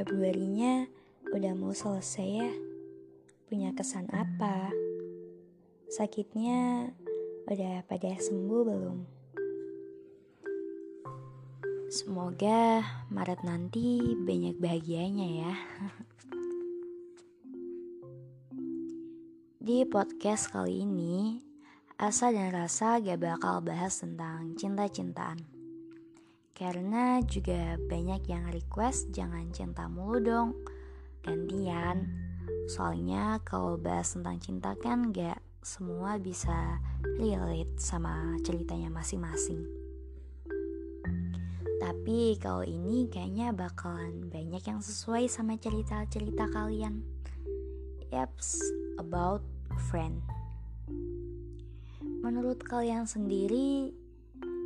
Februarinya udah mau selesai ya. Punya kesan apa? Sakitnya udah pada sembuh belum? Semoga Maret nanti banyak bahagianya ya. Di podcast kali ini, Asa dan Rasa gak bakal bahas tentang cinta-cintaan. Karena juga banyak yang request jangan cinta mulu dong, gantian. Soalnya kalau bahas tentang cinta kan gak semua bisa relate sama ceritanya masing-masing. Tapi kalau ini kayaknya bakalan banyak yang sesuai sama cerita-cerita kalian. Yaps, about friend. Menurut kalian sendiri,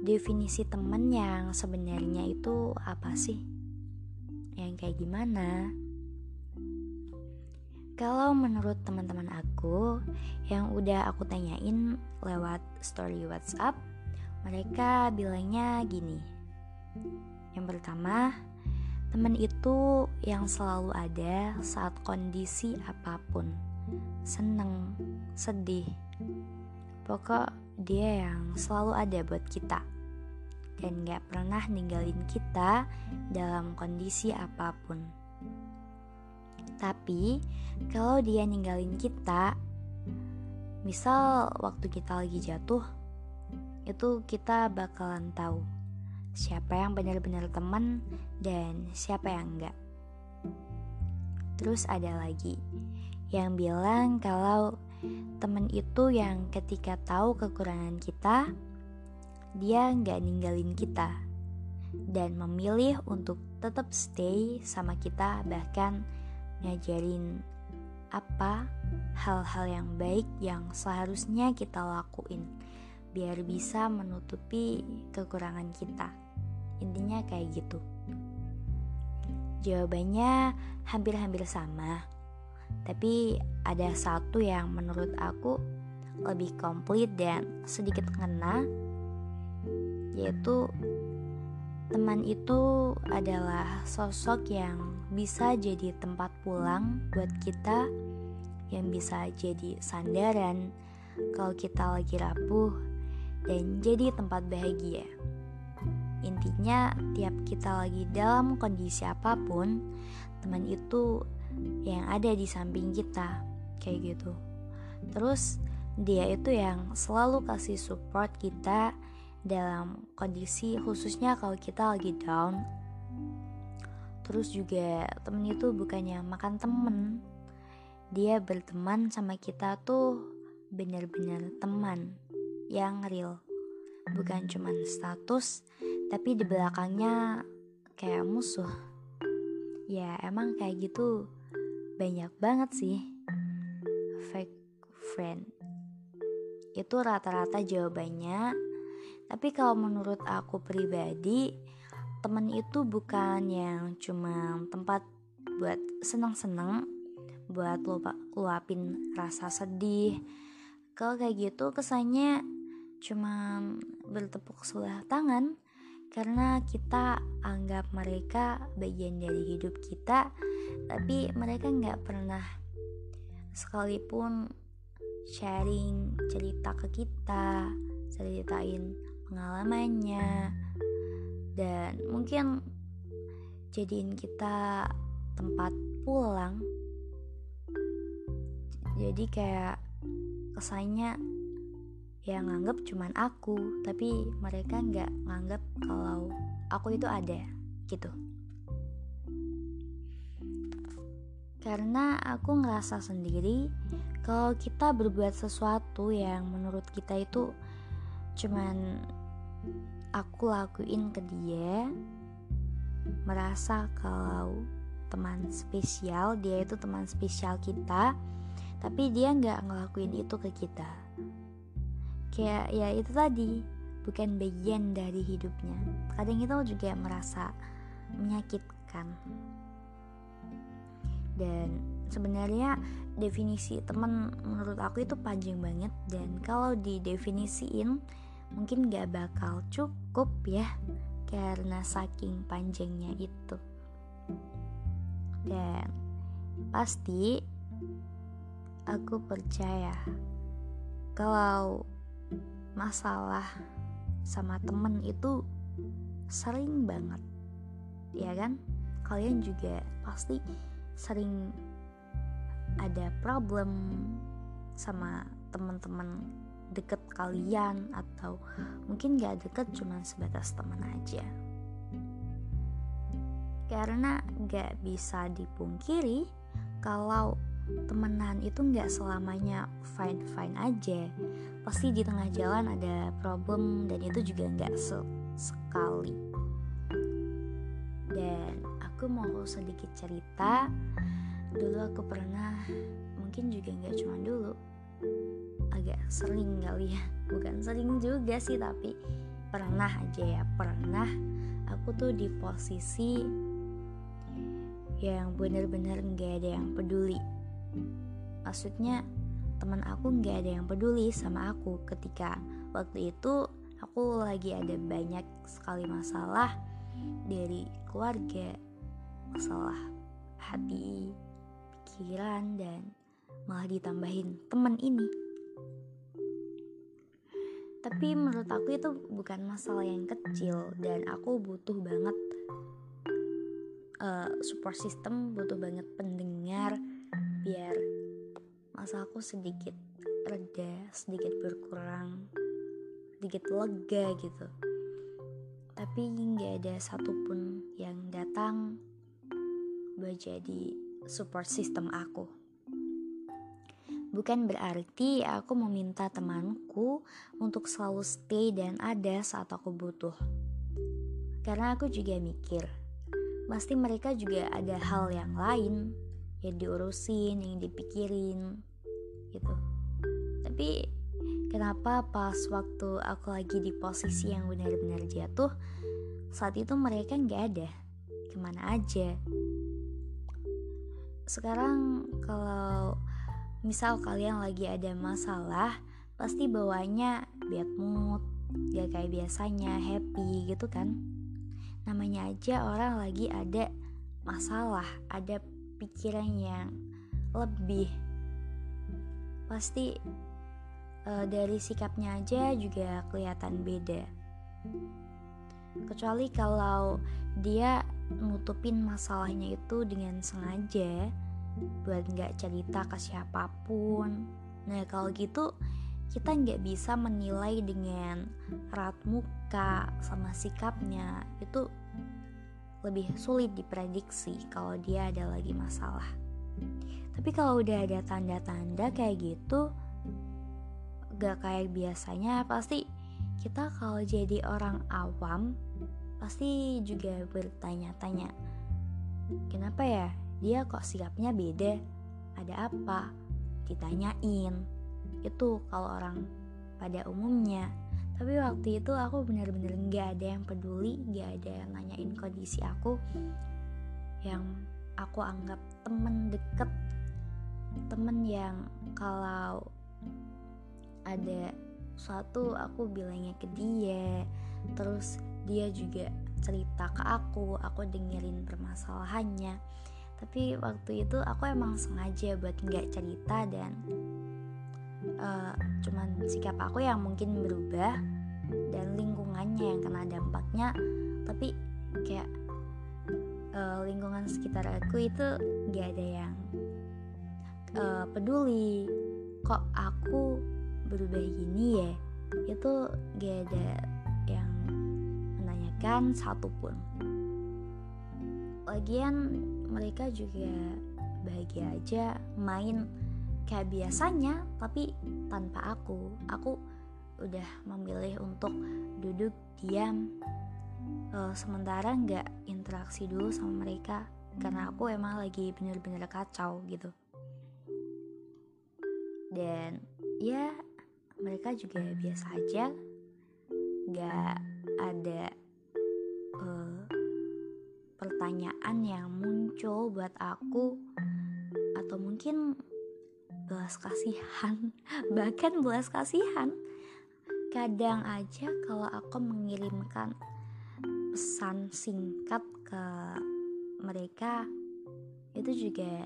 definisi temen yang sebenarnya itu apa sih? Yang kayak gimana? Kalau menurut teman-teman aku yang udah aku tanyain lewat story WhatsApp, mereka bilangnya gini. Yang pertama, teman itu yang selalu ada saat kondisi apapun. Seneng, sedih, pokok dia yang selalu ada buat kita dan gak pernah ninggalin kita dalam kondisi apapun. Tapi kalau dia ninggalin kita, misal waktu kita lagi jatuh, itu kita bakalan tahu siapa yang benar-benar teman dan siapa yang enggak. Terus ada lagi yang bilang kalau teman itu yang ketika tahu kekurangan kita, dia enggak ninggalin kita dan memilih untuk tetap stay sama kita, bahkan ngajarin apa hal-hal yang baik yang seharusnya kita lakuin biar bisa menutupi kekurangan kita. Intinya kayak gitu. Jawabannya hampir-hampir sama, tapi ada satu yang menurut aku lebih komplit dan sedikit ngena, yaitu teman itu adalah sosok yang bisa jadi tempat pulang buat kita, yang bisa jadi sandaran kalau kita lagi rapuh dan jadi tempat bahagia. Intinya, tiap kita lagi dalam kondisi apapun, teman itu yang ada di samping kita, kayak gitu. Terus dia itu yang selalu kasih support kita dalam kondisi, khususnya kalau kita lagi down. Terus juga teman itu bukannya makan temen, dia berteman sama kita tuh benar-benar teman yang real. Bukan cuman status, tapi di belakangnya kayak musuh. Ya emang kayak gitu banyak banget sih fake friend. Itu rata-rata jawabannya. Tapi kalau menurut aku pribadi, temen itu bukan yang cuma tempat buat seneng-seneng, buat luapin rasa sedih. Kalau kayak gitu kesannya cuma bertepuk sebelah tangan, karena kita anggap mereka bagian dari hidup kita, tapi mereka gak pernah sekalipun sharing cerita ke kita, ceritain pengalamannya, dan mungkin jadiin kita tempat pulang. Jadi kayak kesannya yang nganggep cuman aku, tapi mereka gak nganggep kalau aku itu ada gitu. Karena aku ngerasa sendiri kalau kita berbuat sesuatu yang menurut kita itu cuman aku lakuin ke dia, merasa kalau teman spesial, dia itu teman spesial kita, tapi dia gak ngelakuin itu ke kita. Kayak ya itu tadi, bukan bagian dari hidupnya. Kadang kita juga merasa menyakitkan. Dan sebenarnya definisi teman menurut aku itu panjang banget, dan kalau didefinisiin mungkin gak bakal cukup ya, karena saking panjangnya itu. dan pasti aku percaya kalau masalah sama temen itu sering banget, ya kan? Kalian juga pasti sering ada problem sama teman-teman deket kalian, atau mungkin gak deket cuma sebatas teman aja. Karena gak bisa dipungkiri kalau temenan itu gak selamanya fine-fine aja. Pasti di tengah jalan ada problem, dan itu juga gak sekali. Dan aku mau sedikit cerita. Dulu aku pernah, mungkin juga gak cuma dulu, agak sering kali ya, bukan sering juga sih, tapi pernah aja ya. Pernah aku tuh di posisi yang bener-bener gak ada yang peduli. Maksudnya teman aku gak ada yang peduli sama aku, ketika waktu itu aku lagi ada banyak sekali masalah, dari keluarga, masalah hati, pikiran, dan malah ditambahin teman ini. Tapi menurut aku itu bukan masalah yang kecil, dan aku butuh banget support system, butuh banget pendengar biar masa aku sedikit reda, sedikit berkurang, sedikit lega gitu. Tapi gak ada satupun yang datang buat jadi support system aku. Bukan berarti aku meminta temanku untuk selalu stay dan ada saat aku butuh, karena aku juga mikir pasti mereka juga ada hal yang lain yang diurusin, yang dipikirin gitu. Tapi kenapa pas waktu aku lagi di posisi yang benar-benar jatuh, saat itu mereka gak ada, kemana aja. Sekarang kalau misal kalian lagi ada masalah, pasti bawaannya bad mood, gak kayak biasanya, happy gitu kan. Namanya aja orang lagi ada masalah, ada pikiran yang lebih, pasti dari sikapnya aja juga kelihatan beda. Kecuali kalau dia nutupin masalahnya itu dengan sengaja buat gak cerita ke siapapun. Nah kalau gitu kita gak bisa menilai dengan raut muka sama sikapnya, itu lebih sulit diprediksi kalau dia ada lagi masalah. Tapi kalau udah ada tanda-tanda kayak gitu, gak kayak biasanya, pasti kita kalau jadi orang awam pasti juga bertanya-tanya, kenapa ya dia kok sikapnya beda, ada apa, ditanyain. Itu kalau orang pada umumnya. Tapi waktu itu aku benar-benar gak ada yang peduli, gak ada yang nanyain kondisi aku, yang aku anggap temen deket, temen yang kalau ada suatu aku bilangnya ke dia, terus dia juga cerita ke aku dengerin permasalahannya. Tapi waktu itu aku emang sengaja buat gak cerita, dan cuman sikap aku yang mungkin berubah dan lingkungannya yang kena dampaknya. Tapi kayak lingkungan sekitar aku itu gak ada yang peduli, kok aku berubah gini ya. Itu gak ada yang menanyakan satupun. Lagian mereka juga bahagia aja, main kayak biasanya, tapi tanpa aku udah memilih untuk duduk diam, sementara gak interaksi dulu sama mereka, karena aku emang lagi bener-bener kacau gitu. Dan ya mereka juga biasa aja, gak ada pertanyaan yang muncul buat aku, atau mungkin belas kasihan, bahkan belas kasihan. Kadang aja kalau aku mengirimkan pesan singkat ke mereka, itu juga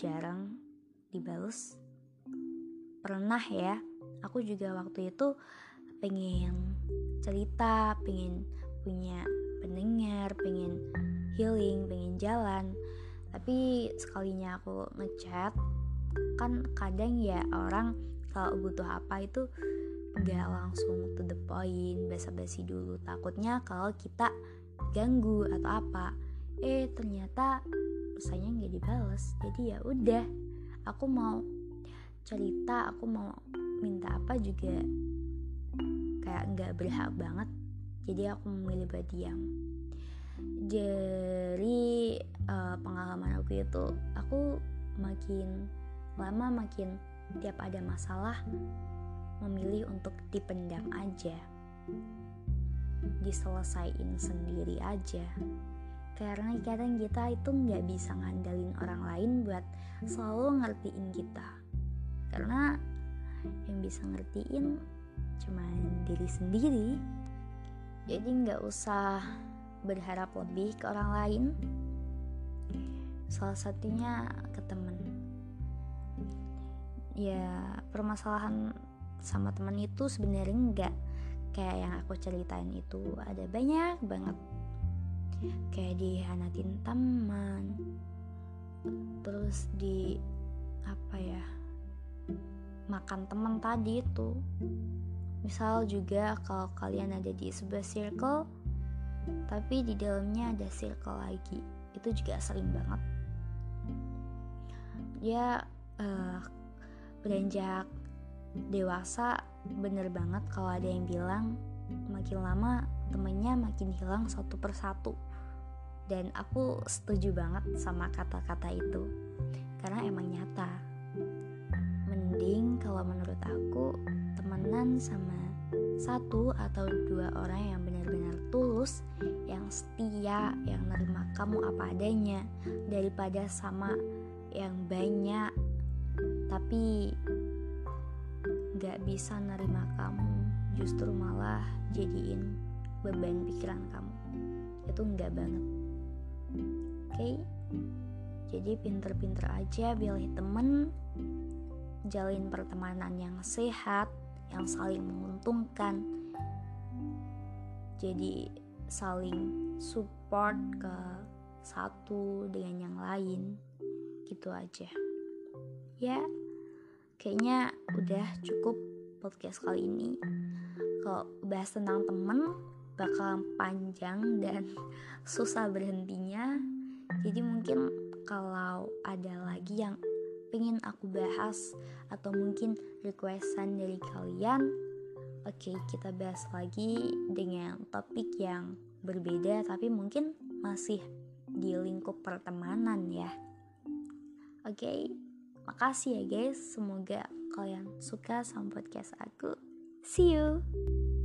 jarang dibalas. Pernah ya, aku juga waktu itu pengen cerita, pengen punya pendengar, pengen healing, pengen jalan. Tapi sekalinya aku ngechat, kan kadang ya orang kalau butuh apa itu gak langsung to the point, basa-basi dulu. Takutnya kalau kita ganggu atau apa, ternyata pesannya gak dibales. Jadi ya udah, aku mau cerita, aku mau minta apa juga kayak gak berhak banget. Jadi aku memilih buat diam. Dari pengalaman aku itu, aku makin lama makin tiap ada masalah memilih untuk dipendam aja, diselesaiin sendiri aja. Karena kadang kita itu gak bisa ngandalin orang lain buat selalu ngertiin kita, karena yang bisa ngertiin cuman diri sendiri. Jadi gak usah berharap lebih ke orang lain, salah satunya ke temen. Ya, permasalahan sama temen itu sebenarnya gak kayak yang aku ceritain itu, ada banyak banget. Kayak dikhianatin teman, terus di makan teman tadi itu. Misal juga kalau kalian ada di sebuah circle tapi di dalamnya ada circle lagi, itu juga sering banget. Ya beranjak dewasa bener banget kalau ada yang bilang makin lama temennya makin hilang satu persatu. Dan aku setuju banget sama kata-kata itu, karena emang nyata. Mending kalau menurut aku temenan sama satu atau dua orang yang benar-benar tulus, yang setia, yang nerima kamu apa adanya, daripada sama yang banyak tapi gak bisa nerima kamu, justru malah jadiin beban pikiran kamu. Itu enggak banget. Oke? Jadi pinter-pinter aja pilih temen, jalin pertemanan yang sehat, yang saling menguntungkan. Jadi saling support ke satu dengan yang lain, gitu aja. Ya, kayaknya udah cukup podcast kali ini. Kalau bahas tentang temen bakal panjang dan susah berhentinya. Jadi mungkin kalau ada lagi yang pengen aku bahas atau mungkin requestan dari kalian, oke, kita bahas lagi dengan topik yang berbeda tapi mungkin masih di lingkup pertemanan ya. Oke, makasih ya guys, semoga kalian suka sama podcast aku. See you.